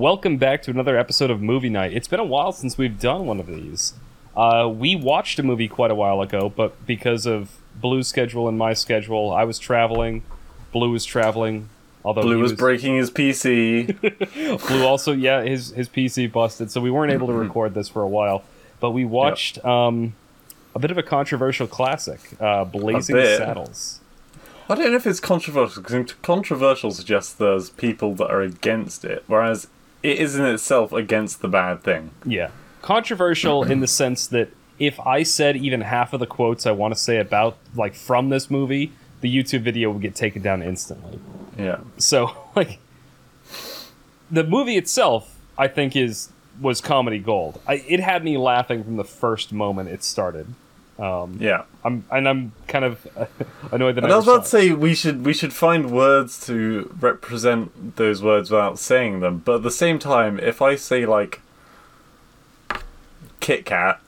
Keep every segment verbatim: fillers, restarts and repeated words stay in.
Welcome back to another episode of Movie Night. It's been a while since we've done one of these. Uh, we watched a movie quite a while ago, but because of Blue's schedule and my schedule, I was traveling. Blue was traveling. Although Blue was, was breaking his P C. Blue also, yeah, his his P C busted, so we weren't able to record this for a while. But we watched yep. um, a bit of a controversial classic, uh, Blazing Saddles. I don't know if it's controversial, because controversial suggests there's people that are against it, whereas it is in itself against the bad thing. Yeah. Controversial in the sense that if I said even half of the quotes I want to say about, like, from this movie, the YouTube video would get taken down instantly. Yeah. So, like, the movie itself, I think, is was comedy gold. I, it had me laughing from the first moment it started. Um, yeah. I'm and I'm kind of annoyed that. And I was about to say we should we should find words to represent those words without saying them. But at the same time, if I say, like, Kit Kat,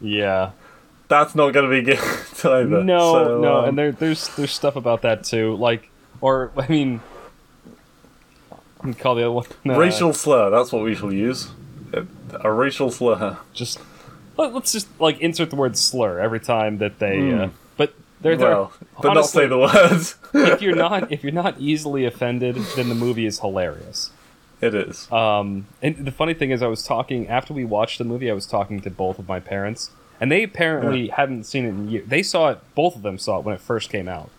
yeah, that's not going to be good either. No, so, no, um, and there, there's there's stuff about that too, like, or I mean, I can call the other one no, racial slur. That's what we shall use, a, a racial slur. Just let, let's just like insert the word slur every time that they. Mm. Uh, but they're there. Well, but honestly, not say the words. if you're not if you're not easily offended, then the movie is hilarious. It is. Um, and the funny thing is, I was talking, after we watched the movie, I was talking to both of my parents, and they apparently yeah. hadn't seen it in years. They saw it, both of them saw it when it first came out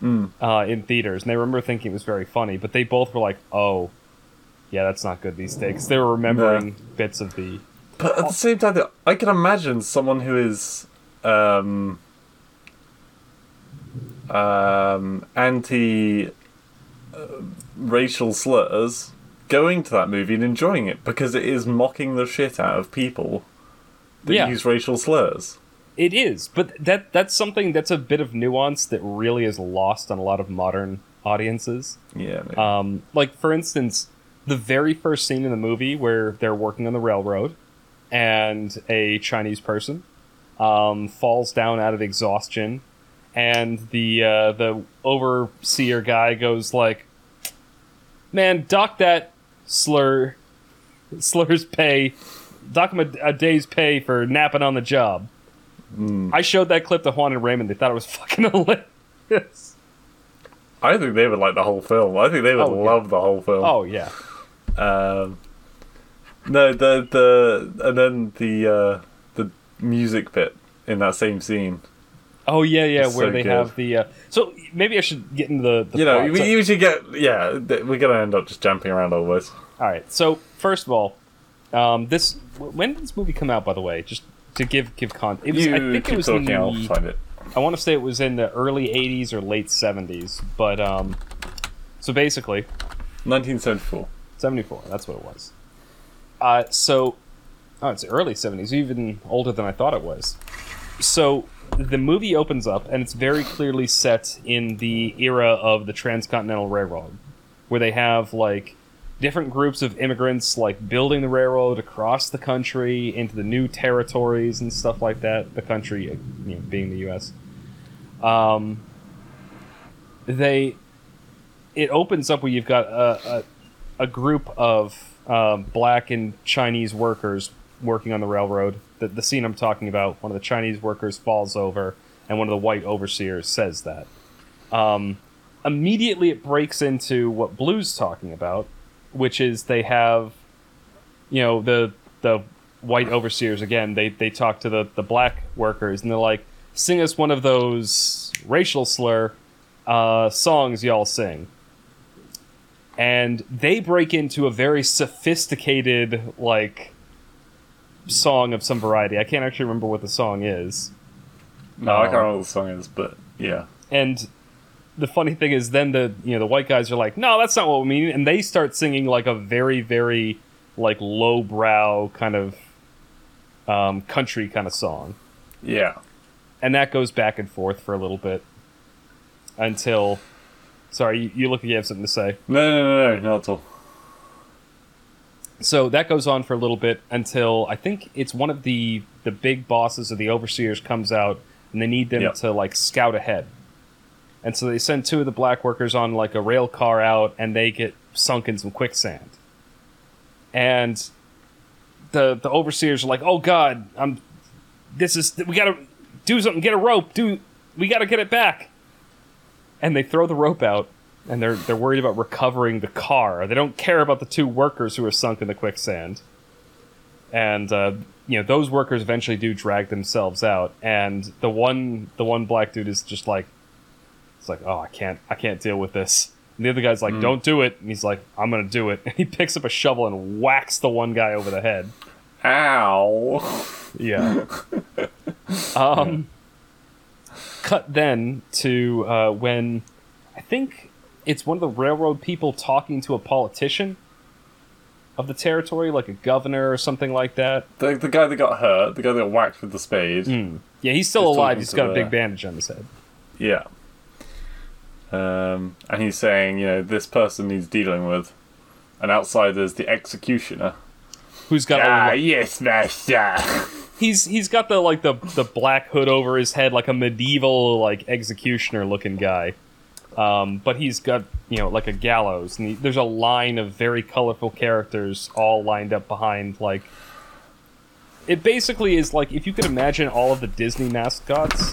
mm. uh, in theaters, and they remember thinking it was very funny, but they both were like, oh, yeah, that's not good these days. They were remembering yeah. bits of the... But at the same time, I can imagine someone who is um, um, anti-racial slurs... going to that movie and enjoying it, because it is mocking the shit out of people that yeah. use racial slurs. It is, but that that's something that's a bit of nuance that really is lost on a lot of modern audiences. Yeah. Maybe. Um, like, for instance, the very first scene in the movie where they're working on the railroad and a Chinese person um, falls down out of exhaustion, and the uh, the overseer guy goes like, "Man, dock that slur slurs pay dock him a, a day's pay for napping on the job." mm. I showed that clip to Juan and Raymond. They thought it was fucking hilarious. I think they would like the whole film. I think they would oh, love yeah. the whole film. Oh yeah um no the the and then the uh the music bit in that same scene. Oh, yeah, yeah, it's where so they good. have the... Uh, so, maybe I should get into the... the you know, plot. we so, usually get... Yeah, th- we're going to end up just jumping around all this. All right, so, first of all, um, this... When did this movie come out, by the way? Just to give give context. I think it was in the... I'll find it. I want to say it was in the early eighties or late seventies, but... um, So, basically... nineteen seventy-four. seventy-four, that's what it was. Uh, so... Oh, it's early seventies, even older than I thought it was. So... The movie opens up, and it's very clearly set in the era of the Transcontinental Railroad, where they have, like, different groups of immigrants, like, building the railroad across the country into the new territories and stuff like that, the country, you know, being the U S Um, they... It opens up where you've got a, a, a group of um, black and Chinese workers working on the railroad. The, the scene I'm talking about, one of the Chinese workers falls over, and one of the white overseers says that. Um, immediately it breaks into what Blue's talking about, which is they have, you know, the the white overseers, again, they, they talk to the, the black workers, and they're like, "Sing us one of those racial slur uh, songs y'all sing." And they break into a very sophisticated, like... song of some variety. I can't actually remember what the song is. No, um, I can't remember what the song is, but yeah. And the funny thing is, then the you know the white guys are like, "No, that's not what we mean," and they start singing like a very, very like lowbrow kind of um, country kind of song. Yeah, and that goes back and forth for a little bit until. Sorry, you, you look like you have something to say. No, no, no, no, not at all. So that goes on for a little bit until I think it's one of the, the big bosses or the overseers comes out, and they need them yep. to like scout ahead. And so they send two of the black workers on like a rail car out, and they get sunk in some quicksand. and the the overseers are like, "Oh God, I'm. This is we gotta do something. Get a rope. Do we gotta get it back?" And they throw the rope out, and they're they're worried about recovering the car. They don't care about the two workers who are sunk in the quicksand. And uh, you know, those workers eventually do drag themselves out, and the one the one black dude is just like, it's like, "Oh, I can't I can't deal with this." And the other guy's like, mm. "Don't do it." And he's like, "I'm going to do it." And he picks up a shovel and whacks the one guy over the head. Ow. Yeah. um, cut then to uh, when I think it's one of the railroad people talking to a politician of the territory, like a governor or something like that. The, the guy that got hurt, the guy that got whacked with the spade. Mm. Yeah, he's still he's alive. He's got a big bandage on his head. Yeah. Um, and he's saying, you know, this person needs dealing with, and outside is the executioner, who's got ah a, yes, master. He's he's got the like the the black hood over his head, like a medieval like executioner looking guy, um, but he's got, you know, like a gallows, and he, there's a line of very colorful characters all lined up behind. Like, it basically is like if you could imagine all of the Disney mascots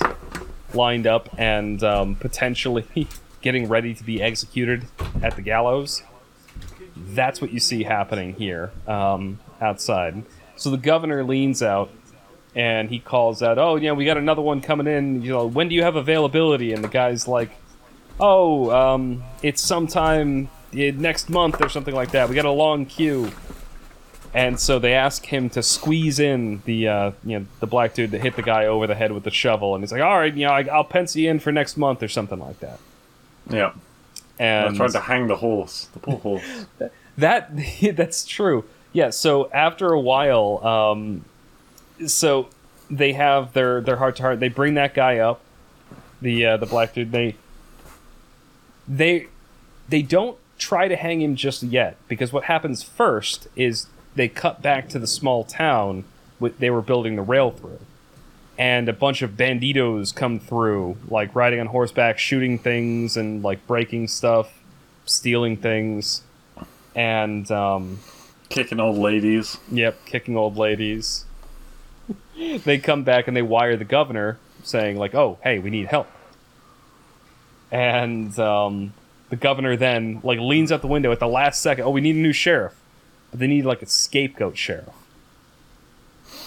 lined up and um, potentially getting ready to be executed at the gallows. That's what you see happening here um, outside. So the governor leans out and he calls out, "Oh, yeah, we got another one coming in. You know, when do you have availability?" And the guy's like, "Oh, um, it's sometime next month or something like that. We got a long queue." And so they ask him to squeeze in the uh, you know, the black dude that hit the guy over the head with the shovel, and he's like, "All right, you know, I, I'll pencil you in for next month or something like that." Yeah, and I'm trying to hang the horse, the poor horse. that that's true. Yeah. So after a while, um, so they have their their heart to heart. They bring that guy up, the uh, the black dude. They they they don't try to hang him just yet, because what happens first is they cut back to the small town with, they were building the rail through. And a bunch of banditos come through, like riding on horseback, shooting things and like breaking stuff, stealing things, and um, kicking old ladies. Yep, kicking old ladies. They come back and they wire the governor saying like, "Oh, hey, we need help." And um, the governor then like leans out the window at the last second. "Oh, we need a new sheriff." But they need like a scapegoat sheriff.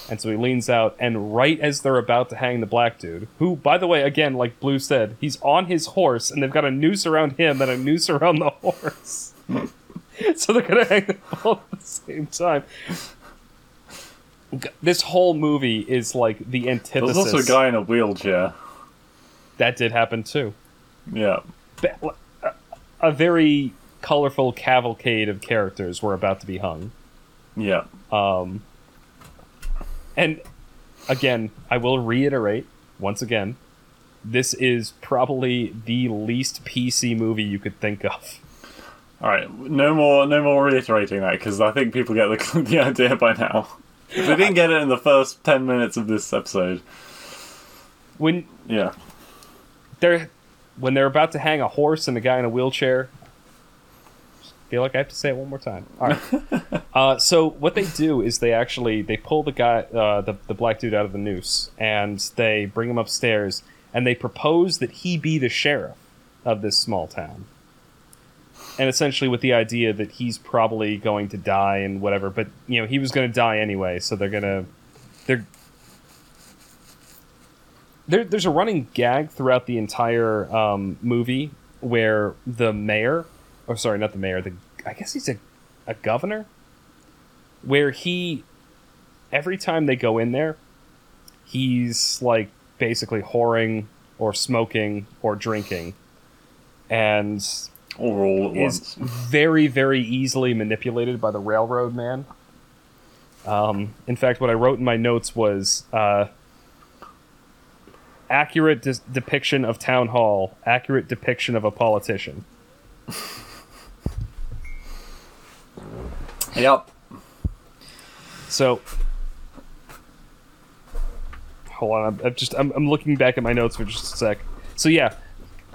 And so he leans out, and right as they're about to hang the black dude, who, by the way, again, like Blue said, he's on his horse, and they've got a noose around him and a noose around the horse. So they're going to hang them all at the same time. This whole movie is like the antithesis. There's also a guy in a wheelchair. That did happen too. Yeah. A very colorful cavalcade of characters were about to be hung. Yeah. Um, and again, I will reiterate once again, this is probably the least P C movie you could think of. All right, no more, no more reiterating that, because I think people get the, the idea by now. If they didn't get it in the first ten minutes of this episode, when yeah, they're when they're about to hang a horse and a guy in a wheelchair. Feel like I have to say it one more time. All right. uh, so what they do is they actually they pull the guy, uh, the the black dude, out of the noose, and they bring him upstairs, and they propose that he be the sheriff of this small town, and essentially with the idea that he's probably going to die and whatever, but you know he was going to die anyway, so they're gonna they're there. There's a running gag throughout the entire um, movie where the mayor. Oh, sorry, not the mayor. The I guess he's a, a governor. Where he, every time they go in there, he's like basically whoring or smoking or drinking, and or all at is once. Very, very easily manipulated by the railroad man. Um, in fact, what I wrote in my notes was uh, accurate de- depiction of town hall, accurate depiction of a politician. Yep. So, hold on. I'm, I'm just I'm, I'm looking back at my notes for just a sec. So yeah,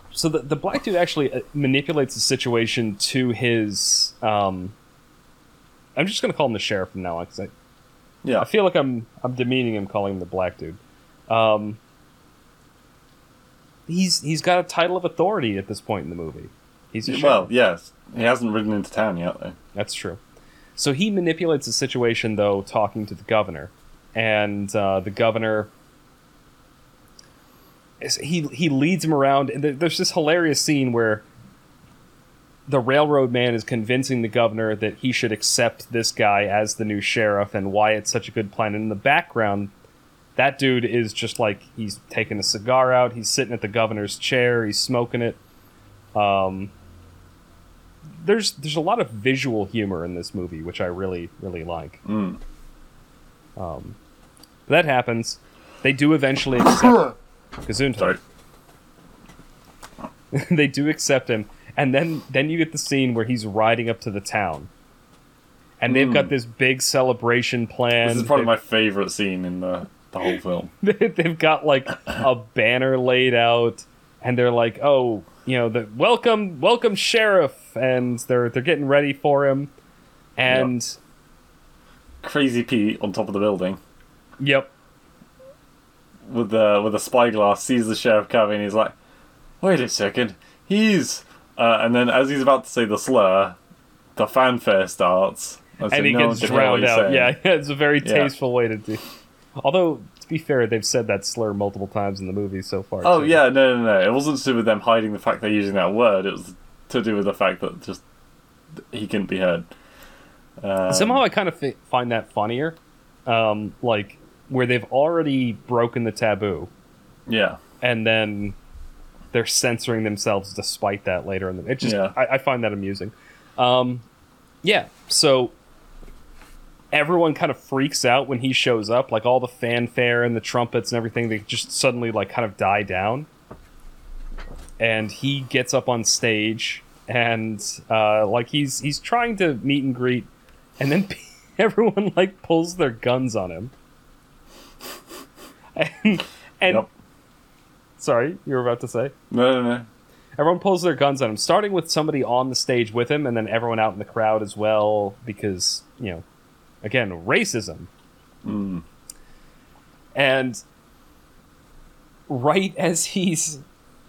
so the the black dude actually manipulates the situation to his um I'm just going to call him the sheriff from now on, because I, yeah. I feel like I'm I'm demeaning him calling him the black dude. Um, he's he's got a title of authority at this point in the movie. He's a sheriff. Well, yes. He hasn't ridden into town yet, though. That's true. So he manipulates the situation, though, talking to the governor. And uh, the governor... He he leads him around, and there's this hilarious scene where the railroad man is convincing the governor that he should accept this guy as the new sheriff and why it's such a good plan. And in the background, that dude is just like, he's taking a cigar out, he's sitting at the governor's chair, he's smoking it. Um, there's there's a lot of visual humor in this movie, which I really, really like. Mm. Um, that happens. They do eventually accept... Gesundheit. They do accept him, and then then you get the scene where he's riding up to the town, and they've mm. got this big celebration planned. This is probably they've, my favorite scene in the, the whole film. They've got like a banner laid out, and they're like, "Oh, you know, the welcome, welcome, sheriff," and they're they're getting ready for him, and yep. Crazy Pete on top of the building. Yep. With the with a spyglass, sees the sheriff coming. He's like, "Wait a second, he's." Uh, and then, as he's about to say the slur, the fanfare starts, and, and he no gets drowned out. Yeah, it's a very yeah. tasteful way to do. Although, to be fair, they've said that slur multiple times in the movie so far. Oh too. yeah, no, no, no. It wasn't to do with them hiding the fact they're using that word. It was to do with the fact that just he couldn't be heard. Um, Somehow, I kind of fi- find that funnier. Um, like. Where they've already broken the taboo. Yeah. And then they're censoring themselves despite that later. In the, it just, yeah. I, I find that amusing. Um, yeah, so everyone kind of freaks out when he shows up. Like, all the fanfare and the trumpets and everything, they just suddenly, like, kind of die down. And he gets up on stage, and, uh, like, he's he's trying to meet and greet, and then everyone, like, pulls their guns on him. and, and yep. Sorry, you were about to say? No, no, no. Everyone pulls their guns on him, starting with somebody on the stage with him, and then everyone out in the crowd as well, because, you know, again, racism. Mm. And right as he's,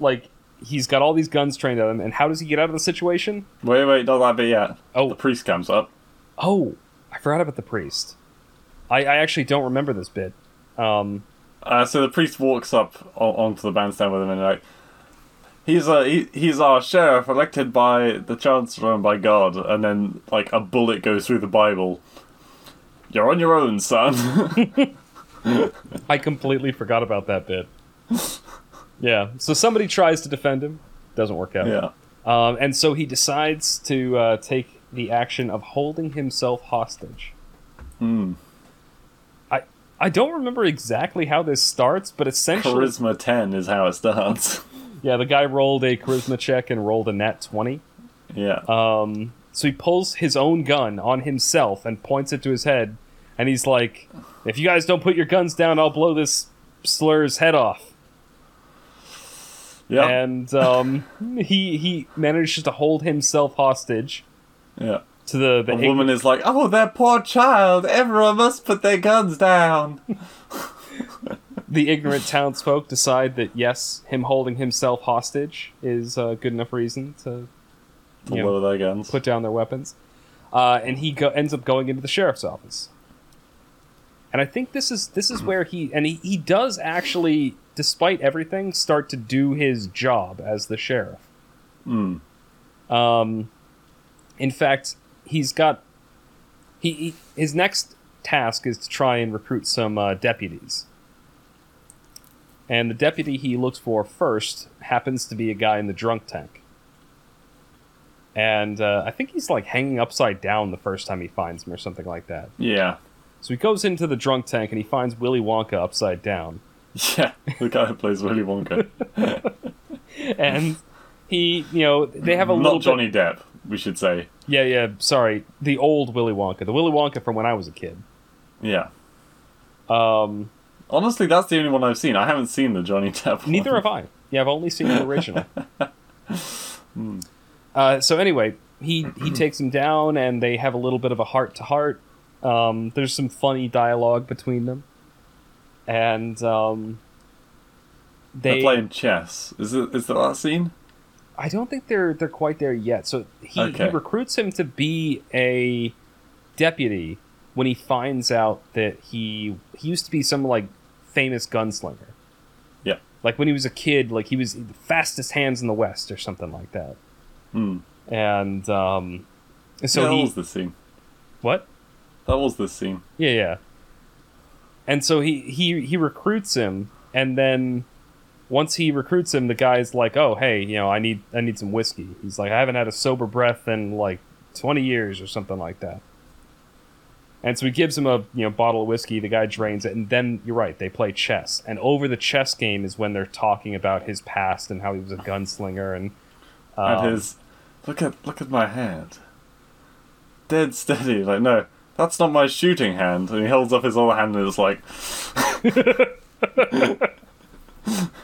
like, he's got all these guns trained at him, and how does he get out of the situation? Wait, wait, not that bit yet. Oh. The priest comes up. Oh, I forgot about the priest. I, I actually don't remember this bit. Um... Uh, so the priest walks up on, onto the bandstand with him and like, he's a he, he's our sheriff elected by the chancellor and by God, and then like a bullet goes through the Bible. You're on your own, son. I completely forgot about that bit. Yeah, so somebody tries to defend him, doesn't work out. Yeah, um, and so he decides to uh, take the action of holding himself hostage. Hmm. I don't remember exactly how this starts, but essentially... Charisma ten is how it starts. Yeah, the guy rolled a charisma check and rolled a nat twenty. Yeah. Um. So he pulls his own gun on himself and points it to his head, and he's like, if you guys don't put your guns down, I'll blow this slur's head off. Yeah. And um, he he manages to hold himself hostage. Yeah. To the, the a woman is like, oh, that poor child, everyone must put their guns down. The ignorant townsfolk decide that, yes, him holding himself hostage is a uh, good enough reason to, to lower know, their guns. Put down their weapons. Uh, and he go- ends up going into the sheriff's office. And I think this is this is where he... And he, he does actually, despite everything, start to do his job as the sheriff. Mm. Um, in fact... He's got he, he his next task is to try and recruit some uh, deputies, and the deputy he looks for first happens to be a guy in the drunk tank, and uh, I think he's like hanging upside down the first time he finds him or something like that. Yeah. So he goes into the drunk tank and he finds Willy Wonka upside down. Yeah, the guy who plays Willy Wonka. And he, you know, they have a not little Johnny bit... Depp. We should say. Yeah, yeah, sorry. The old Willy Wonka. The Willy Wonka from when I was a kid. Yeah. Um, Honestly, that's the only one I've seen. I haven't seen the Johnny Depp one. Neither have I. Yeah, I've only seen the original. mm. uh, so anyway, he he takes him down, and they have a little bit of a heart to heart. There's some funny dialogue between them, and um, they they're playing chess. Is it is the last scene? I don't think they're they're quite there yet. So he, okay. he recruits him to be a deputy when he finds out that he he used to be some like famous gunslinger. Yeah, like when he was a kid, like he was the fastest hands in the West or something like that. Hmm. And um, so yeah, that he, was the scene. What? That was the scene. Yeah, yeah. And so he, he he recruits him, and then once he recruits him, the guy's like, "Oh, hey, you know, I need I need some whiskey." He's like, "I haven't had a sober breath in like twenty years or something like that." And so he gives him a you know bottle of whiskey. The guy drains it, and then you're right, they play chess. And over the chess game is when they're talking about his past and how he was a gunslinger and um, and his look at look at my hand, dead steady. Like no. That's not my shooting hand. And he holds up his other hand and is like...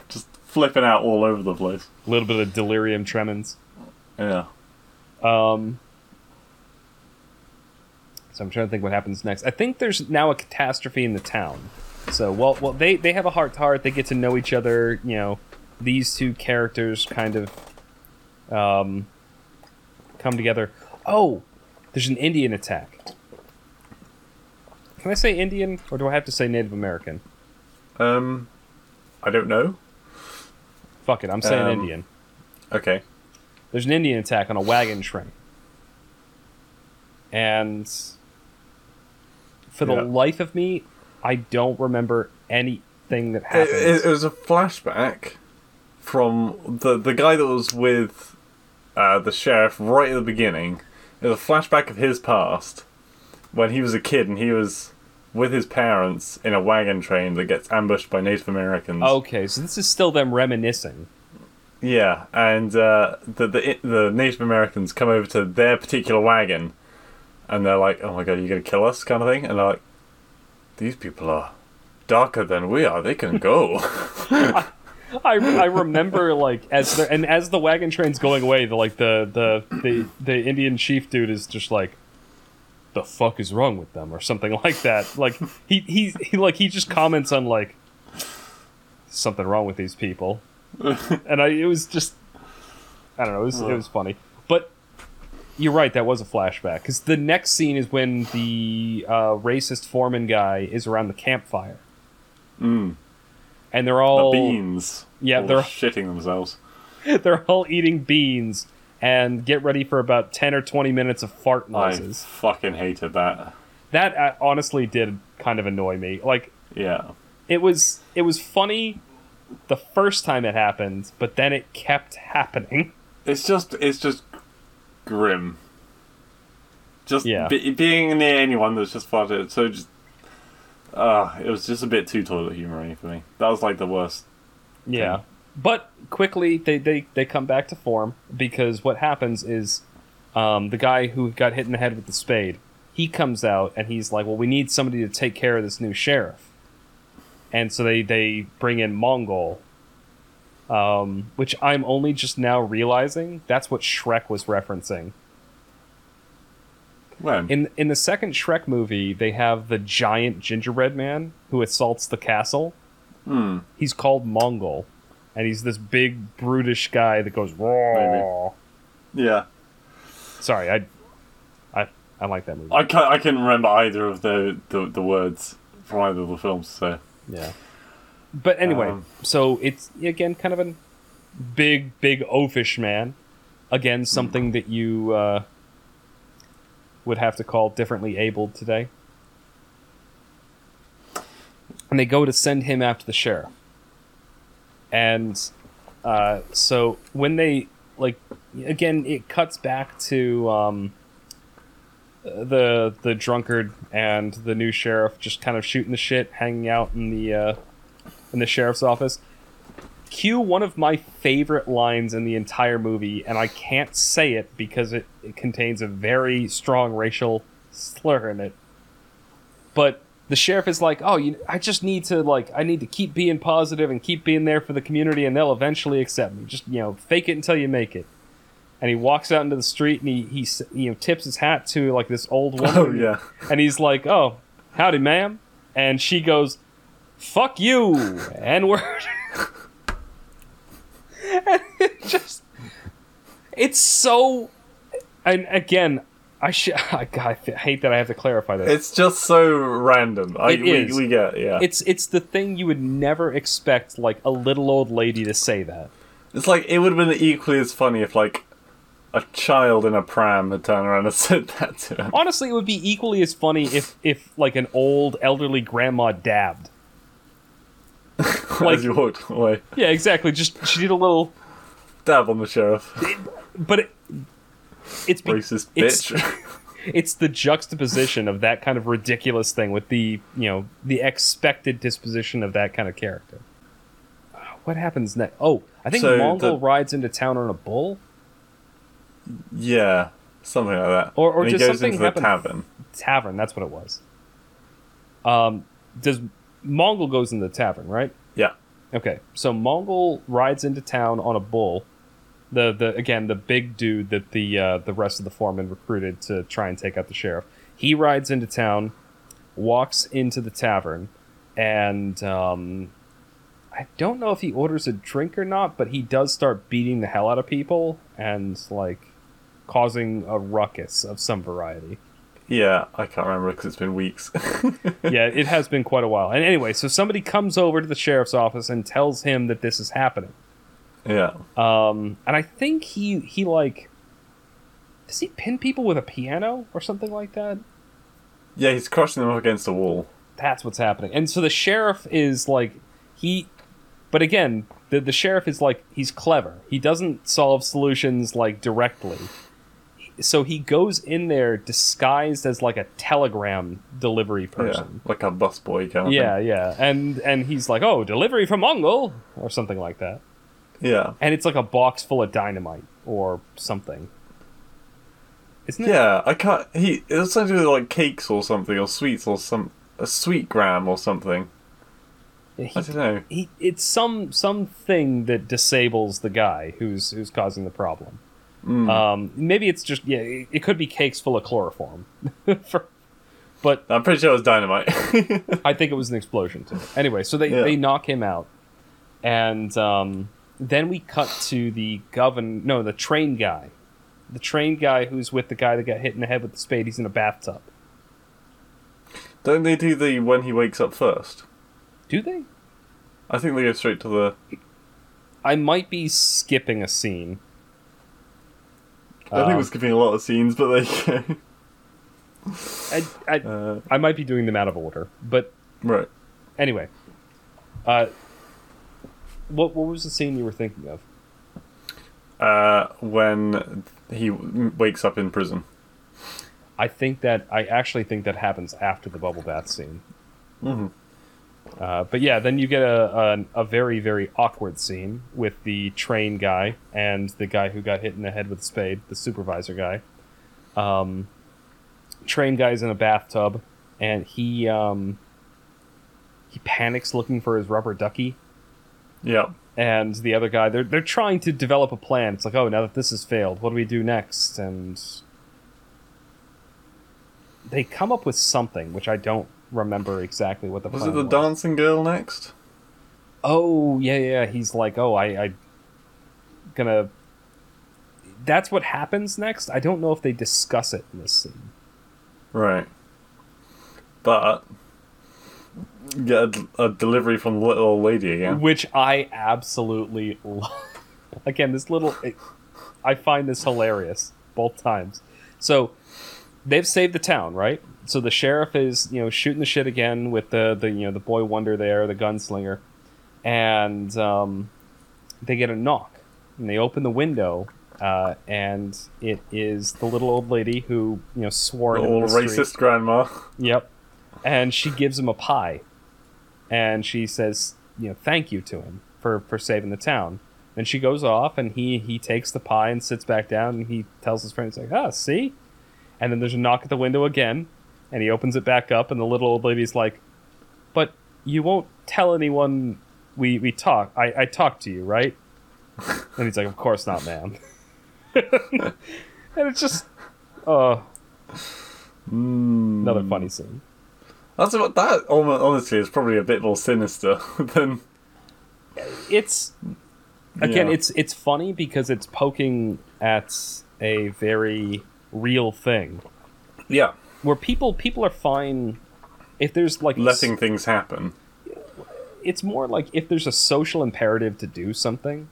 just flipping out all over the place. A little bit of delirium tremens. Yeah. Um. So I'm trying to think what happens next. I think there's now a catastrophe in the town. So, well, well they, they have a heart-to-heart. They get to know each other. You know, these two characters kind of um, come together. Oh, there's an Indian attack. Can I say Indian, or do I have to say Native American? Um, I don't know. Fuck it, I'm saying um, Indian. Okay. There's an Indian attack on a wagon train. And for the yeah. life of me, I don't remember anything that happened. It, it, it was a flashback from the, the guy that was with uh, the sheriff right at the beginning. It was a flashback of his past. When he was a kid and he was with his parents in a wagon train that gets ambushed by Native Americans. Okay, so this is still them reminiscing. Yeah, and uh, the, the the Native Americans come over to their particular wagon and they're like, "Oh my god, you're going to kill us?" kind of thing. And they're like, "These people are darker than we are. They can go." I, I, I remember, like, as the, and as the wagon train's going away, the, like, the, the, the, the Indian chief dude is just like, "The fuck is wrong with them?" or something like that. Like he, he, he like he just comments on like something wrong with these people, and I it was just I don't know. It was it was funny, but you're right. That was a flashback because the next scene is when the uh, racist foreman guy is around the campfire, mm. and they're all the beans. Yeah, all they're shitting themselves. They're all eating beans. And get ready for about ten or twenty minutes of fart noises. I fucking hated that. That uh, honestly did kind of annoy me. Like, yeah, it was it was funny the first time it happened, but then it kept happening. It's just it's just grim. Just yeah. be, being near anyone that's just farted. So just, uh, it was just a bit too toilet humor-y for me. That was like the worst. Yeah. Thing. But quickly, they, they, they come back to form, because what happens is um, the guy who got hit in the head with the spade, he comes out, and he's like, "Well, we need somebody to take care of this new sheriff." And so they, they bring in Mongol, um, which I'm only just now realizing that's what Shrek was referencing. When? In, in the second Shrek movie, they have the giant gingerbread man who assaults the castle. Hmm. He's called Mongol. And he's this big, brutish guy that goes, "Raw." Maybe. Yeah. Sorry, I, I, I like that movie. I can't, I can't remember either of the, the, the words from either of the films, so... Yeah. But anyway, um, so it's, again, kind of a big, big oafish man. Again, something that you uh, would have to call differently abled today. And they go to send him after the sheriff. And uh, so when they, like, again, it cuts back to um, the the drunkard and the new sheriff just kind of shooting the shit, hanging out in the uh, in the sheriff's office. Cue one of my favorite lines in the entire movie, and I can't say it because it, it contains a very strong racial slur in it. But the sheriff is like, "Oh, you, I just need to, like, I need to keep being positive and keep being there for the community, and they'll eventually accept me. Just, you know, fake it until you make it." and he walks out into the street, and he, he you know, tips his hat to like this old woman. Oh, yeah. And he's like, "Oh, howdy, ma'am." And she goes, "Fuck you, N-word." And it just, it's so, and again, I should, I, I hate that I have to clarify this. It's just so random. I, it we, is. We get, yeah. It's it's the thing you would never expect, like a little old lady to say that. It's like it would have been equally as funny if like a child in a pram had turned around and said that to him. Honestly, it would be equally as funny if if like an old elderly grandma dabbed. Like, as you walked away. Yeah, exactly. Just she did a little dab on the sheriff. It, but it, it's be- racist bitch. It's, it's the juxtaposition of that kind of ridiculous thing with the, you know, the expected disposition of that kind of character. What happens next? Oh, I think so Mongol the, rides into town on a bull. Yeah, something like that. Or, or just something into happen- the tavern. Tavern, that's what it was. Um, does Mongol goes into the tavern, right? Yeah. Okay, so Mongol rides into town on a bull. The the again the big dude that the uh, the rest of the foreman recruited to try and take out the sheriff. He rides into town, walks into the tavern, and um, I don't know if he orders a drink or not, but he does start beating the hell out of people and like causing a ruckus of some variety. Yeah, I can't remember because it's been weeks. Yeah, it has been quite a while. And anyway, so somebody comes over to the sheriff's office and tells him that this is happening. Yeah. Um, and I think he, he like, does he pin people with a piano or something like that? Yeah, he's crushing them up against the wall. That's what's happening. And so the sheriff is like, he, but again, the, the sheriff is like, he's clever. He doesn't solve solutions like directly. So he goes in there disguised as like a telegram delivery person. Yeah, like a busboy kind of yeah, thing. Yeah, yeah. And, and he's like, "Oh, delivery from Mongol," or something like that. Yeah. And it's like a box full of dynamite or something. Isn't it? Yeah, I can't... He, it's something like cakes or something, or sweets or some... A sweet gram or something. Yeah, he, I don't know. He, it's some something that disables the guy who's who's causing the problem. Mm. Um, maybe it's just... Yeah, it, it could be cakes full of chloroform. For, but... I'm pretty sure it was dynamite. I think it was an explosion, too. Anyway, so they, yeah. they knock him out. And... Um, Then we cut to the governor, no, the train guy. The train guy who's with the guy that got hit in the head with the spade. He's in a bathtub. Don't they do the when he wakes up first? Do they? I think they go straight to the... I might be skipping a scene. I um, think we're skipping a lot of scenes, but there you go. I, I, uh, I might be doing them out of order, but... Right. Anyway. Uh... What what was the scene you were thinking of? Uh, when he wakes up in prison. I think that I actually think that happens after the bubble bath scene. Mm-hmm. Uh, but yeah, then you get a, a a very very awkward scene with the train guy and the guy who got hit in the head with a spade, the supervisor guy. Um, train guy's in a bathtub, and he um, he panics looking for his rubber ducky. Yeah, and the other guy, they're they're trying to develop a plan. It's like, oh, now that this has failed, what do we do next? And they come up with something, which I don't remember exactly what the plan was. Was it the dancing girl next? Oh, yeah, yeah. He's like, oh, I, I gonna. That's what happens next. I don't know if they discuss it in this scene. Right, but. Get a, a delivery from the little old lady again. Which I absolutely love. Again, this little... It, I find this hilarious both times. So, they've saved the town, right? So the sheriff is, you know, shooting the shit again with the, the you know, the boy wonder there, the gunslinger. And um, they get a knock. And they open the window. Uh, and it is the little old lady who, you know, swore at him in the street. Little racist grandma. Yep. And she gives him a pie. And she says, you know, thank you to him for, for saving the town. And she goes off, and he, he takes the pie and sits back down, and he tells his friends, like, ah, see? And then there's a knock at the window again, and he opens it back up, and the little old lady's like, but you won't tell anyone we, we talk. I, I talked to you, right? And he's like, of course not, ma'am. and it's just, oh, mm. another funny scene. That's about that. Honestly, is probably a bit more sinister than. It's again, yeah. it's it's funny because it's poking at a very real thing. Yeah, where people people are fine if there's like letting s- things happen. It's more like if there's a social imperative to do something.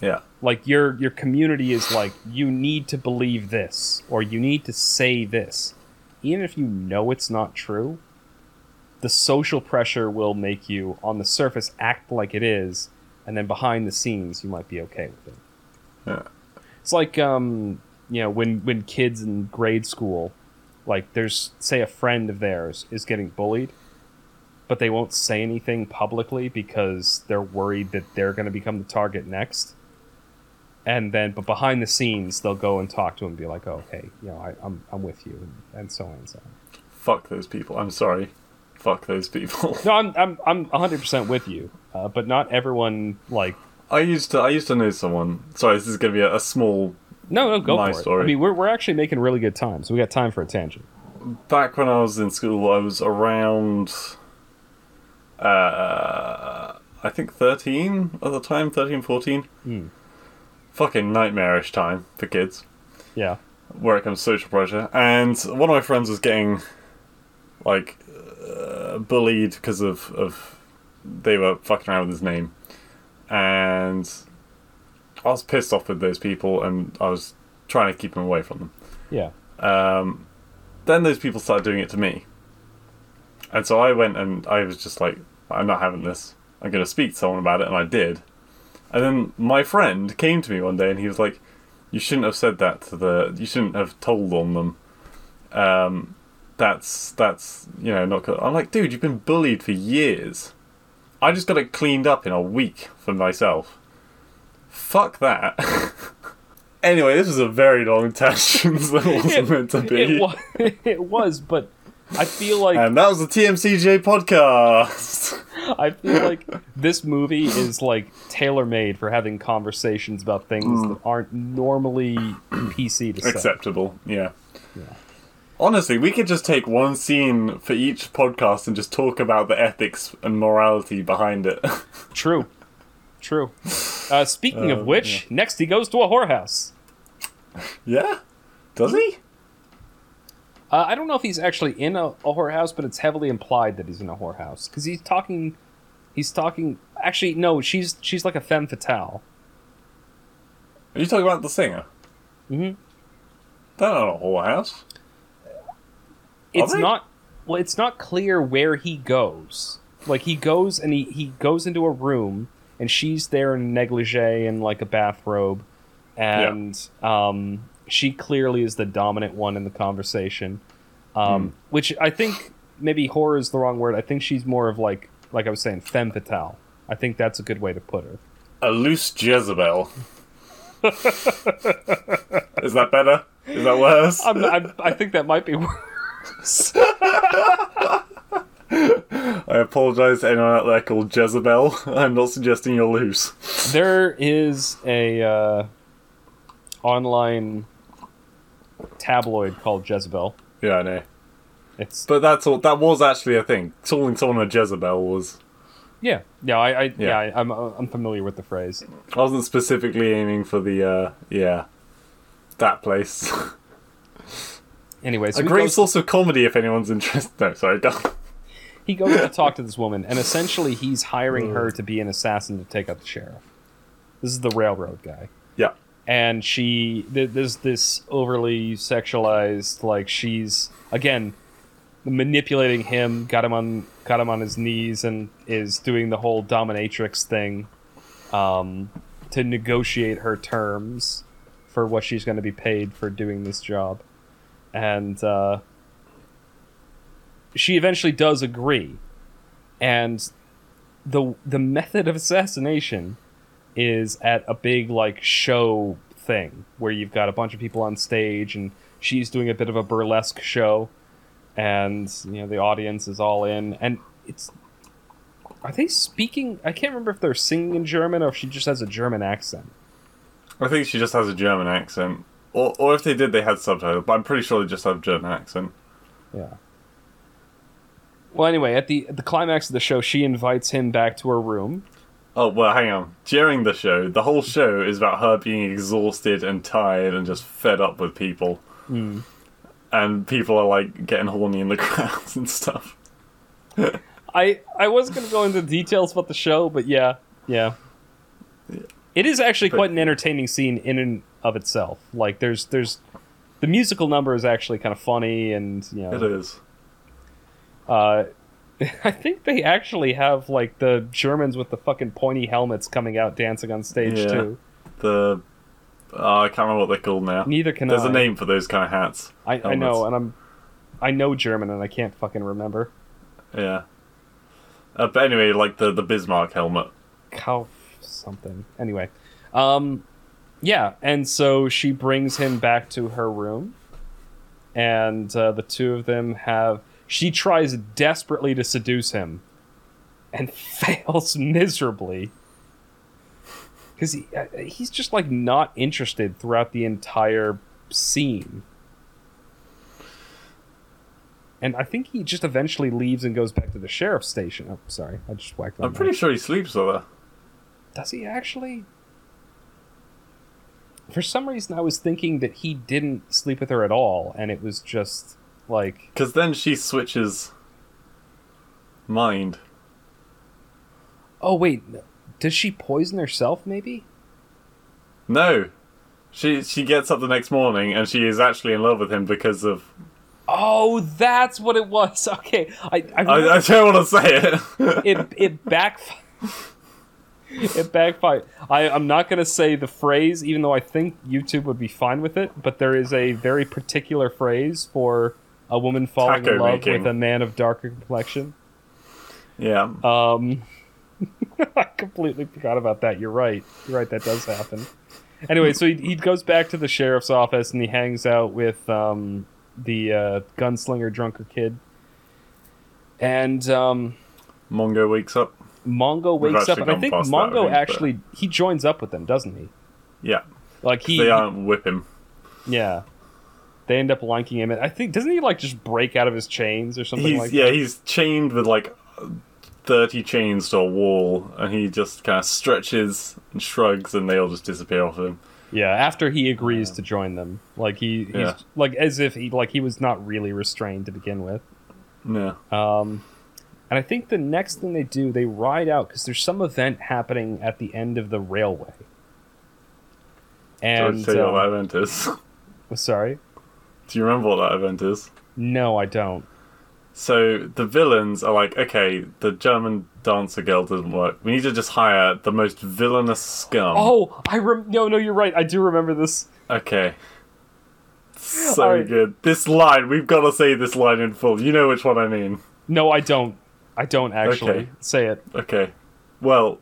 Yeah. Like your your community is like, you need to believe this or you need to say this. Even if you know it's not true, the social pressure will make you on the surface act like it is, and then behind the scenes you might be okay with it. Yeah. It's like um, you know, when when kids in grade school, like there's say a friend of theirs is getting bullied, but they won't say anything publicly because they're worried that they're going to become the target next. And then, but behind the scenes, they'll go and talk to him and be like, oh, okay, you know, I, I'm I'm with you, and, and so on and so on. Fuck those people. I'm sorry. Fuck those people. No, I'm I'm I'm one hundred percent with you, uh, but not everyone, like... I used to I used to know someone... Sorry, this is going to be a, a small... No, no, go for story. It. I mean, we're, we're actually making really good time, so we got time for a tangent. Back when I was in school, I was around... Uh, I think thirteen at the time, thirteen, fourteen. Mm. Fucking nightmarish time for kids. Yeah. Where it comes to social pressure. And one of my friends was getting, like, uh, bullied because of, of... They were fucking around with his name. And I was pissed off with those people, and I was trying to keep him away from them. Yeah. Um, then those people started doing it to me. And so I went and I was just like, I'm not having this. I'm going to speak to someone about it. And I did. And then my friend came to me one day and he was like, you shouldn't have said that to the, you shouldn't have told on them. Um, that's, that's, you know, not good. I'm like, dude, you've been bullied for years. I just got it cleaned up in a week for myself. Fuck that. Anyway, this was a very long tangent that wasn't it, meant to be. It was, it was but... I feel like... And that was the T M C J podcast! I feel like this movie is, like, tailor-made for having conversations about things mm. that aren't normally P C to say. Acceptable, yeah. yeah. Honestly, we could just take one scene for each podcast and just talk about the ethics and morality behind it. True. True. Uh, speaking uh, of which, yeah. next he goes to a whorehouse. Yeah? Does he? Uh, I don't know if he's actually in a, a whorehouse, but it's heavily implied that he's in a whorehouse because he's talking. He's talking. Actually, no, she's she's like a femme fatale. Are you talking about the singer? Mm-hmm. They're not in a whorehouse. It's not. Well, it's not clear where he goes. Like he goes and he, he goes into a room, and she's there in negligee and like a bathrobe, and yeah. um. She clearly is the dominant one in the conversation, um, mm. which I think maybe horror is the wrong word. I think she's more of like, like I was saying, femme fatale. I think that's a good way to put her. A loose Jezebel. Is that better? Is that worse? I'm, I'm, I think that might be worse. I apologize to anyone out there called Jezebel. I'm not suggesting you're loose. There is a uh, online... tabloid called Jezebel. Yeah, I know. It's but that's all. That was actually a thing. Calling someone a Jezebel was. Yeah, yeah, I, I yeah, yeah I, I'm, I'm familiar with the phrase. I wasn't specifically aiming for the, uh, yeah, that place. Anyways, so a great source to... of comedy if anyone's interested. No, sorry, don't. He goes to talk to this woman, and essentially he's hiring her to be an assassin to take out the sheriff. This is the railroad guy. Yeah. And she, there's this overly sexualized, like she's again manipulating him, got him on, got him on his knees, and is doing the whole dominatrix thing um, to negotiate her terms for what she's going to be paid for doing this job, and uh, she eventually does agree, and the the method of assassination is at a big, like, show thing where you've got a bunch of people on stage and she's doing a bit of a burlesque show and, you know, the audience is all in. And it's... Are they speaking... I can't remember if they're singing in German or if she just has a German accent. I think she just has a German accent. Or or if they did, they had subtitles, but I'm pretty sure they just have a German accent. Yeah. Well, anyway, at the at the climax of the show, she invites him back to her room. Oh, well, hang on. During the show, the whole show is about her being exhausted and tired and just fed up with people. Mm. And people are, like, getting horny in the crowds and stuff. I I was going to go into details about the show, but yeah, yeah. It is actually but, quite an entertaining scene in and of itself. Like, there's there's the musical number is actually kind of funny, and, you know. It is. Uh... I think they actually have, like, the Germans with the fucking pointy helmets coming out dancing on stage, yeah, too. The... Uh, I can't remember what they're called now. Neither can There's I. There's a name for those kind of hats. I, I know, and I'm... I know German, and I can't fucking remember. Yeah. Uh, but anyway, like, the, the Bismarck helmet. Kauf something. Anyway. Um, yeah, and so she brings him back to her room, and uh, the two of them have... She tries desperately to seduce him and fails miserably because he, he's just, like, not interested throughout the entire scene. And I think he just eventually leaves and goes back to the sheriff's station. Oh, sorry. I just whacked that. I'm pretty sure he sleeps over. Does he actually? For some reason, I was thinking that he didn't sleep with her at all, and it was just... Like, because then she switches mind. Oh wait, does she poison herself? Maybe. No, she she gets up the next morning and she is actually in love with him because of. Oh, that's what it was. Okay, I I, really... I, I don't want to say it. it it backfired. It backfired. I I'm not gonna say the phrase, even though I think YouTube would be fine with it. But there is a very particular phrase for. A woman falling Taco in love making. with a man of darker complexion. Yeah. Um, I completely forgot about that. You're right. You're right. That does happen. Anyway, so he, he goes back to the sheriff's office and he hangs out with um, the uh, gunslinger drunker kid. And um, Mongo wakes up. Mongo wakes up, and I think Mongo actually thing, but... he joins up with them, doesn't he? Yeah. Like he they aren't whip him. Yeah. They end up linking him. And I think, doesn't he, like, just break out of his chains or something he's, like that? Yeah, he's chained with, like, thirty chains to a wall, and he just kind of stretches and shrugs, and they all just disappear off him. Yeah, after he agrees yeah. to join them. Like, he, he's, yeah. like, as if he, like, he was not really restrained to begin with. No. Um, and I think the next thing they do, they ride out, because there's some event happening at the end of the railway. And, Don't tell um, you what that event is. Sorry? Do you remember what that event is? No, I don't. So the villains are like, okay, the German dancer girl doesn't work. We need to just hire the most villainous scum. Oh, I rem- no, no, you're right. I do remember this. Okay. So right. good. This line, we've got to say this line in full. You know which one I mean. No, I don't. I don't actually. Okay. Say it. Okay. Well,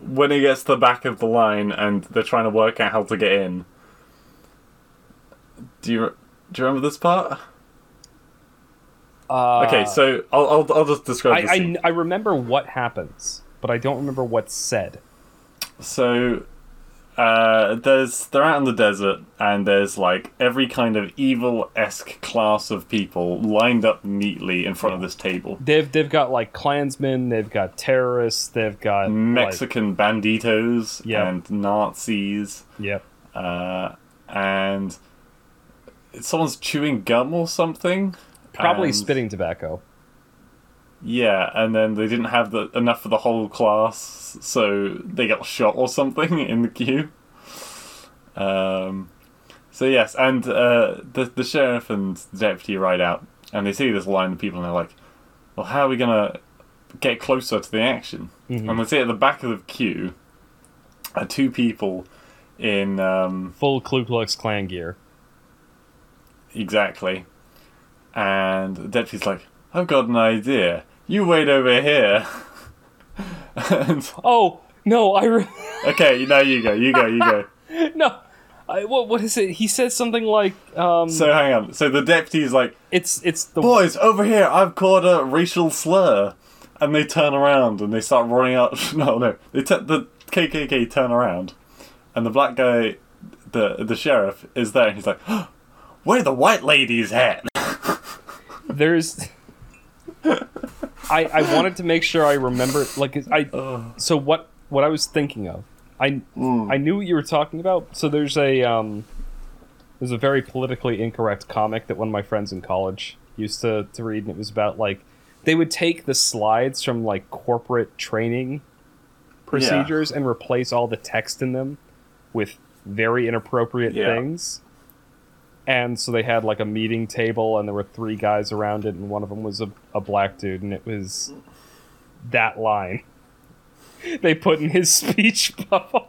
when it gets to the back of the line and they're trying to work out how to get in, do you... Re- Do you remember this part? Uh, okay, so I'll I'll, I'll just describe this. I, I remember what happens, but I don't remember what's said. So, uh, there's they're out in the desert, and there's, like, every kind of evil-esque class of people lined up neatly in front yeah. of this table. They've they've got, like, Klansmen, they've got terrorists, they've got Mexican, like, banditos yep. and Nazis. Yep. Uh, and. Someone's chewing gum or something. Probably and... spitting tobacco. Yeah, and then they didn't have the, enough for the whole class, so they got shot or something in the queue. Um, so yes, and uh, the the sheriff and the deputy ride out, and they see this line of people, and they're like, "Well, how are we gonna get closer to the action?" Mm-hmm. And they see at the back of the queue are two people in um, full Ku Klux Klan gear. Exactly. And the deputy's like, I've got an idea. You wait over here. and, oh, no, I... Re- okay, now you go, you go, you go. no, I, what, what is it? He says something like... Um, so hang on. So the deputy's like, "It's it's the boys, over here, I've caught a racial slur." And they turn around and they start running out. No, no. They t- the K K K turn around. and the black guy, the the sheriff, is there, and he's like, oh, "Where the white lady's at?" There's. I I wanted to make sure I remember, like I. Ugh. So what what I was thinking of, I mm. I knew what you were talking about. So there's a um, there's a very politically incorrect comic that one of my friends in college used to to read, and it was about like they would take the slides from like corporate training procedures yeah. and replace all the text in them with very inappropriate yeah. things. And so they had like a meeting table and there were three guys around it, and one of them was a, a black dude, and it was that line they put in his speech bubble.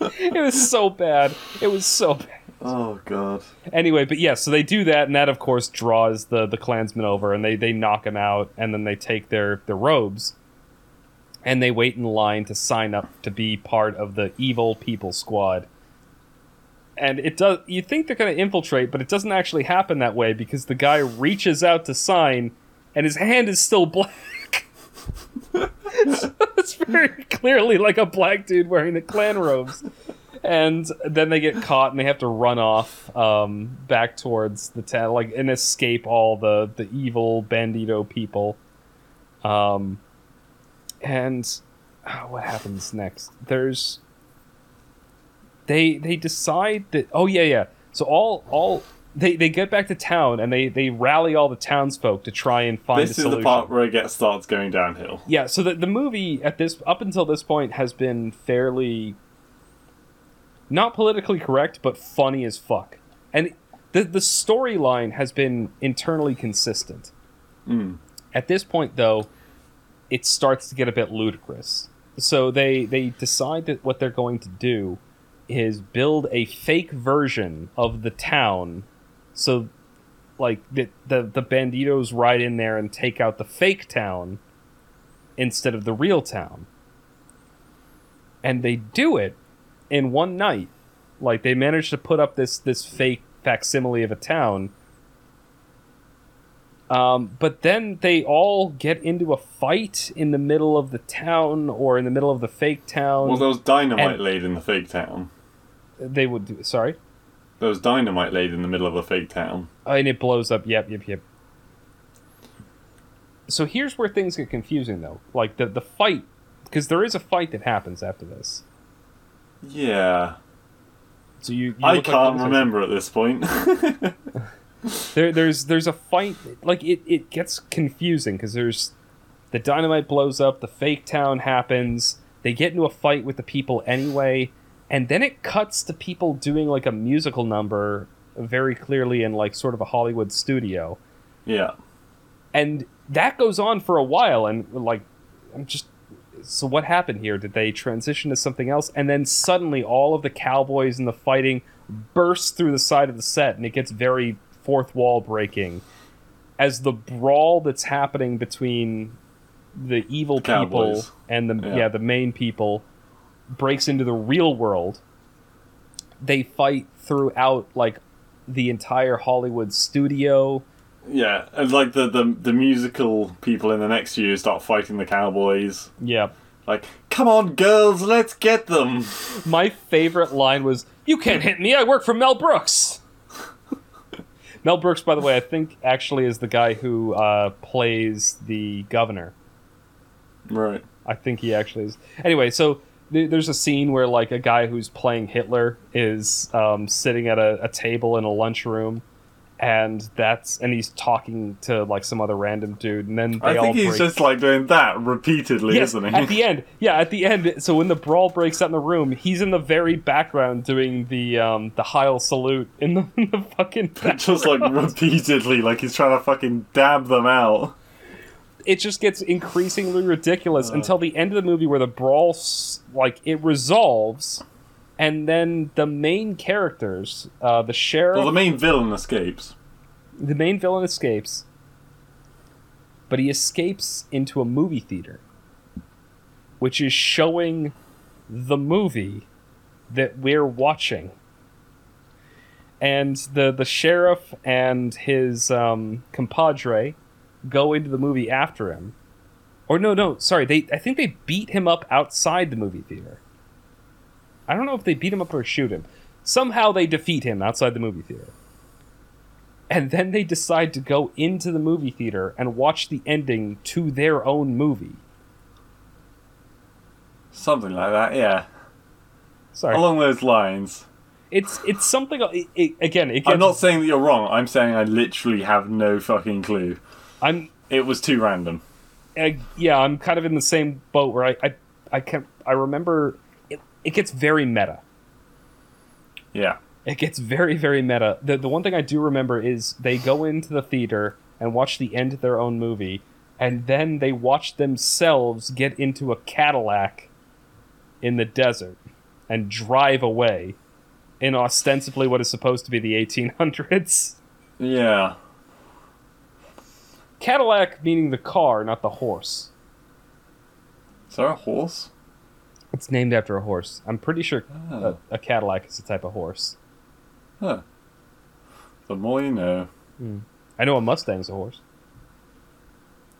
It was so bad. It was so bad. Oh, God. Anyway, but yeah, so they do that, and that, of course, draws the, the Klansmen over, and they, they knock him out, and then they take their, their robes, and they wait in line to sign up to be part of the evil people squad. And it does. You think they're going to infiltrate, but it doesn't actually happen that way, because the guy reaches out to sign, and his hand is still black. So it's very clearly like a black dude wearing the Klan robes. And then they get caught, and they have to run off um, back towards the town, like, and escape all the, the evil bandito people. Um, and oh, what happens next? There's. They they decide that oh yeah yeah so all all they, they get back to town, and they, they rally all the townsfolk to try and find this a solution. This is the part where it gets starts going downhill. Yeah, so the the movie at this up until this point has been fairly not politically correct, but funny as fuck, and the the storyline has been internally consistent. Mm. At this point, though, it starts to get a bit ludicrous. So they they decide that what they're going to do is build a fake version of the town, so like the, the the banditos ride in there and take out the fake town instead of the real town. And they do it in one night. Like, they manage to put up this this fake facsimile of a town, um, but then they all get into a fight in the middle of the town, or in the middle of the fake town. Well, there was dynamite and- laid in the fake town. They would do, sorry? There was dynamite laid in the middle of a fake town. Oh, and it blows up, yep, yep, yep. So here's where things get confusing, though. Like, the, the fight, because there is a fight that happens after this. Yeah. So you, you I can't like remember at this point. there, there's there's a fight, like, it, it gets confusing, because there's, the dynamite blows up, the fake town happens, they get into a fight with the people anyway. And then it cuts to people doing, like, a musical number very clearly in, like, sort of a Hollywood studio. Yeah. And that goes on for a while, and, like, I'm just... So what happened here? Did they transition to something else? And then suddenly all of the cowboys and the fighting burst through the side of the set, and it gets very fourth wall breaking. As the brawl that's happening between the evil the people and the yeah. yeah, the main people breaks into the real world, they fight throughout, like, the entire Hollywood studio. Yeah, and, like, the, the, the musical people in the next year start fighting the cowboys. Yeah. Like, come on, girls, let's get them! My favorite line was, "You can't hit me, I work for Mel Brooks!" Mel Brooks, by the way, I think actually is the guy who uh, plays the governor. Right. I think he actually is. Anyway, so... There's a scene where, like, a guy who's playing Hitler is um, sitting at a, a table in a lunchroom, and that's and he's talking to, like, some other random dude, and then they I all think he's break. Just like doing that repeatedly, yes, isn't he? At the end, yeah, at the end. So when the brawl breaks out in the room, he's in the very background doing the um, the Heil salute in the, in the fucking background. Just like repeatedly, like he's trying to fucking dab them out. It just gets increasingly ridiculous uh, until the end of the movie, where the brawl, like, it resolves, and then the main characters, uh, the sheriff... Well, the main villain escapes. The main villain escapes, but he escapes into a movie theater, which is showing the movie that we're watching. And the, the sheriff and his um, compadre... go into the movie after him. Or no, no, sorry, they I think they beat him up outside the movie theater. I don't know if they beat him up or shoot him. Somehow they defeat him outside the movie theater. And then they decide to go into the movie theater and watch the ending to their own movie. Something like that, yeah. Sorry. Along those lines. It's it's something... It, it, again, it gets, I'm not saying that you're wrong. I'm saying I literally have no fucking clue. I'm. It was too random. Uh, yeah, I'm kind of in the same boat where I I, I, kept, I remember... It, it gets very meta. Yeah. It gets very, very meta. The the one thing I do remember is they go into the theater and watch the end of their own movie, and then they watch themselves get into a Cadillac in the desert and drive away in ostensibly what is supposed to be the eighteen hundreds. Yeah. Cadillac meaning the car, not the horse. Is there a horse? It's named after a horse. I'm pretty sure oh. a, a Cadillac is a type of horse. Huh. The more you know. Mm. I know a Mustang is a horse.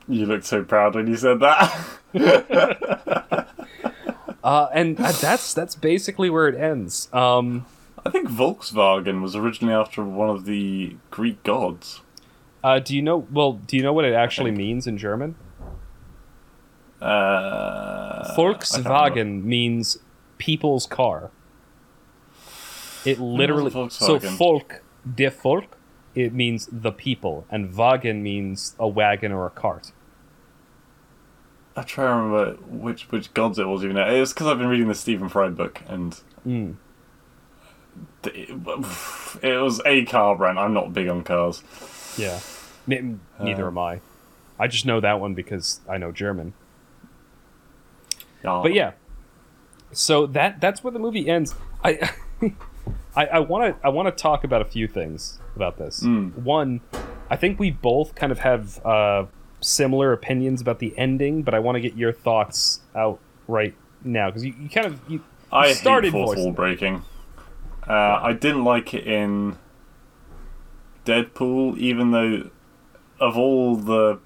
You looked so proud when you said that. uh, and that's that's basically where it ends. Um, I think Volkswagen was originally after one of the Greek gods. Uh, do you know? Well, do you know what it actually means in German? Uh, Volkswagen means people's car. It literally so Volk, der Volk, it means the people, and Wagen means a wagon or a cart. I try to remember which which gods it was even. It was because I've been reading the Stephen Fry book, and mm. it, it was a car brand. I'm not big on cars. Yeah, neither uh, am I. I just know that one because I know German. But yeah, so that that's where the movie ends. I I want to I want to talk about a few things about this. Mm. One, I think we both kind of have uh, similar opinions about the ending, but I want to get your thoughts out right now because you, you kind of you, you I started hate fourth wall breaking. Uh, I didn't like it in Deadpool, even though of all the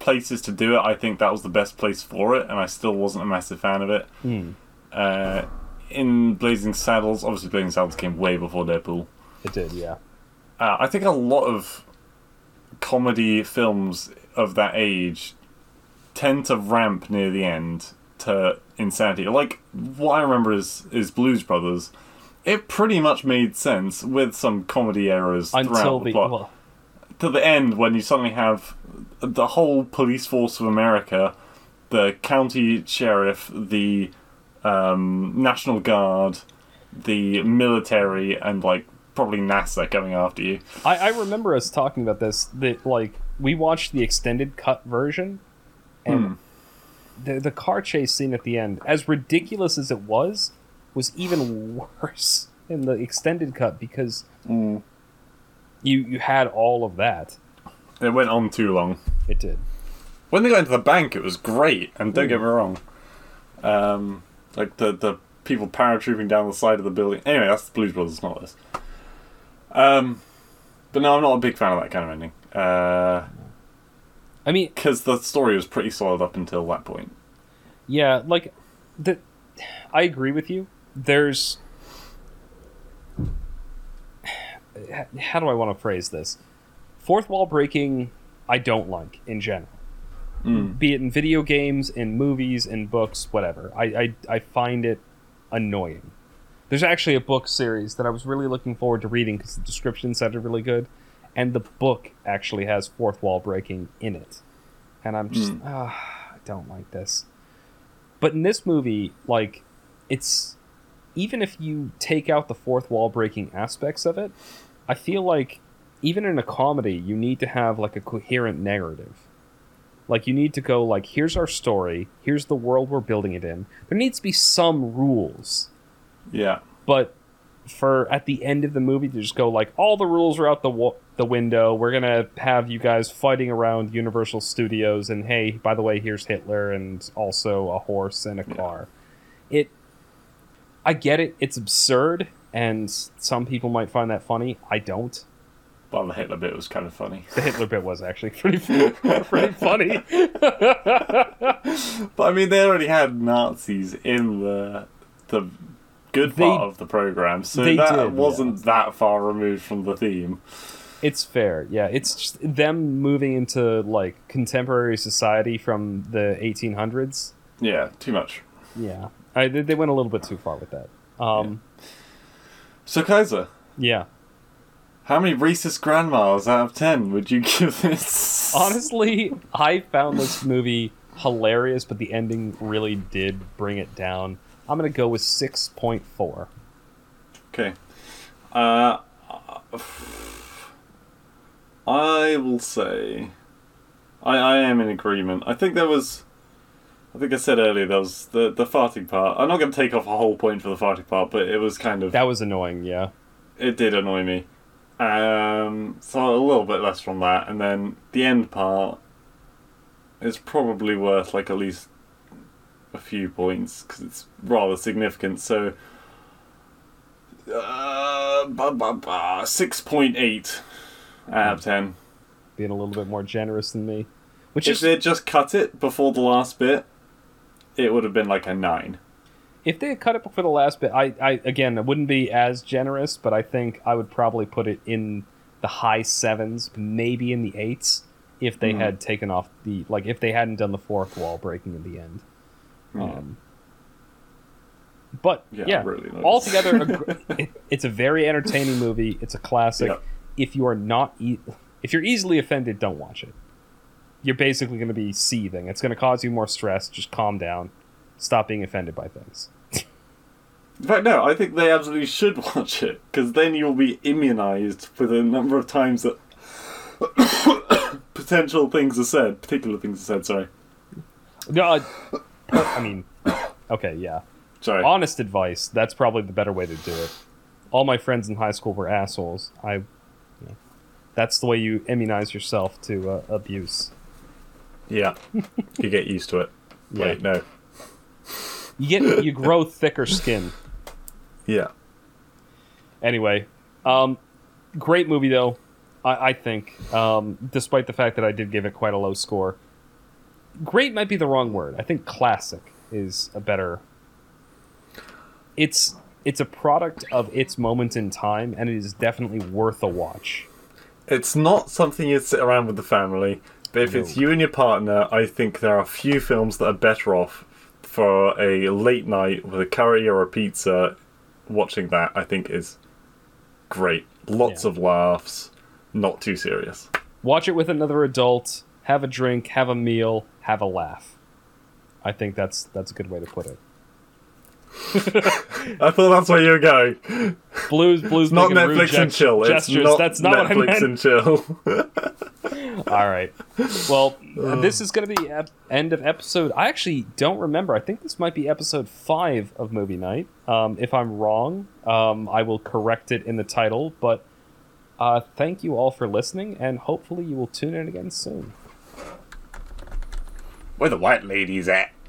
places to do it, I think that was the best place for it, and I still wasn't a massive fan of it. Mm. Uh, in Blazing Saddles, obviously Blazing Saddles came way before Deadpool. It did, yeah. Uh, I think a lot of comedy films of that age tend to ramp near the end to insanity. Like, what I remember is, is Blues Brothers. It pretty much made sense with some comedy errors Until throughout the, the plot. Well, to the end, when you suddenly have the whole police force of America, the county sheriff, the um, National Guard, the military, and like probably NASA coming after you. I, I remember us talking about this, that like we watched the extended cut version, and hmm. the the car chase scene at the end, as ridiculous as it was, was even worse in the extended cut because mm. you you had all of that. It went on too long. It did. When they got into the bank, it was great, and don't Ooh. get me wrong. Um, like, the, the people paratrooping down the side of the building. Anyway, that's the Blues Brothers, not this. Um, but no, I'm not a big fan of that kind of ending. Uh, I mean... Because the story was pretty solid up until that point. Yeah, like, the, I agree with you. There's... How do I want to phrase this? Fourth wall breaking, I don't like in general. Mm. Be it in video games, in movies, in books, whatever. I, I I find it annoying. There's actually a book series that I was really looking forward to reading because the description sounded really good, and the book actually has fourth wall breaking in it. And I'm just, mm. oh, I don't like this. But in this movie, like, it's... Even if you take out the fourth wall breaking aspects of it, I feel like... Even in a comedy, you need to have, like, a coherent narrative. Like, you need to go, like, here's our story, here's the world we're building it in. There needs to be some rules. Yeah. But for, at the end of the movie, to just go, like, all the rules are out the wa- the window, we're gonna have you guys fighting around Universal Studios, and hey, by the way, here's Hitler, and also a horse and a car. Yeah. It, I get it, it's absurd, and some people might find that funny, I don't. Well, the Hitler bit was kind of funny. The Hitler bit was actually pretty pretty funny. But I mean, they already had Nazis in the the good part they, of the program, so that did, wasn't yeah. that far removed from the theme. It's fair, yeah. It's just them moving into like contemporary society from the eighteen hundreds. Yeah, too much. Yeah, I, they went a little bit too far with that. Um, yeah. So Kaiser. Yeah. How many Reese's grandmas out of ten would you give this? Honestly, I found this movie hilarious, but the ending really did bring it down. I'm gonna go with six point four. Okay. Uh, I will say, I I am in agreement. I think there was, I think I said earlier there was the the farting part. I'm not gonna take off a whole point for the farting part, but it was kind of that was annoying. Yeah. It did annoy me. Um, so a little bit less from that, and then the end part is probably worth like at least a few points because it's rather significant. So, uh, bah, bah, bah, six point eight out of ten. Being a little bit more generous than me. Which if is... they had just cut it before the last bit, it would have been like a nine. If they had cut it before the last bit, I, I again, I wouldn't be as generous, but I think I would probably put it in the high sevens, maybe in the eights, if they mm. had taken off the, like, if they hadn't done the fourth wall breaking in the end. Mm. Um, but, yeah, yeah really altogether, a, it, it's a very entertaining movie. It's a classic. Yep. If you are not, e- if you're easily offended, don't watch it. You're basically going to be seething. It's going to cause you more stress. Just calm down. Stop being offended by things. In fact, no, I think they absolutely should watch it, because then you'll be immunized for the number of times that potential things are said, particular things are said, sorry. No, I, I mean, okay, yeah. Sorry. Honest advice, that's probably the better way to do it. All my friends in high school were assholes. I, you know, that's the way you immunize yourself to uh, abuse. Yeah, you get used to it. Yeah. Wait, no. You get you grow thicker skin. Yeah. Anyway, um, great movie though, I, I think. Um, despite the fact that I did give it quite a low score, great might be the wrong word. I think classic is a better. It's it's a product of its moment in time, and it is definitely worth a watch. It's not something you sit around with the family, but if no. it's you and your partner, I think there are few films that are better off. For a late night with a curry or a pizza, watching that I think is great. Lots yeah. of laughs, not too serious. Watch it with another adult, have a drink, have a meal, have a laugh. I think that's that's a good way to put it. I thought that's where you were going. Blues, blues, not Netflix and chill. It's not Netflix and chill. All right. Well, um, this is going to be ep- end of episode. I actually don't remember. I think this might be episode five of Movie Night. Um, if I'm wrong, um, I will correct it in the title. But uh, thank you all for listening, and hopefully you will tune in again soon. Where the white ladies at?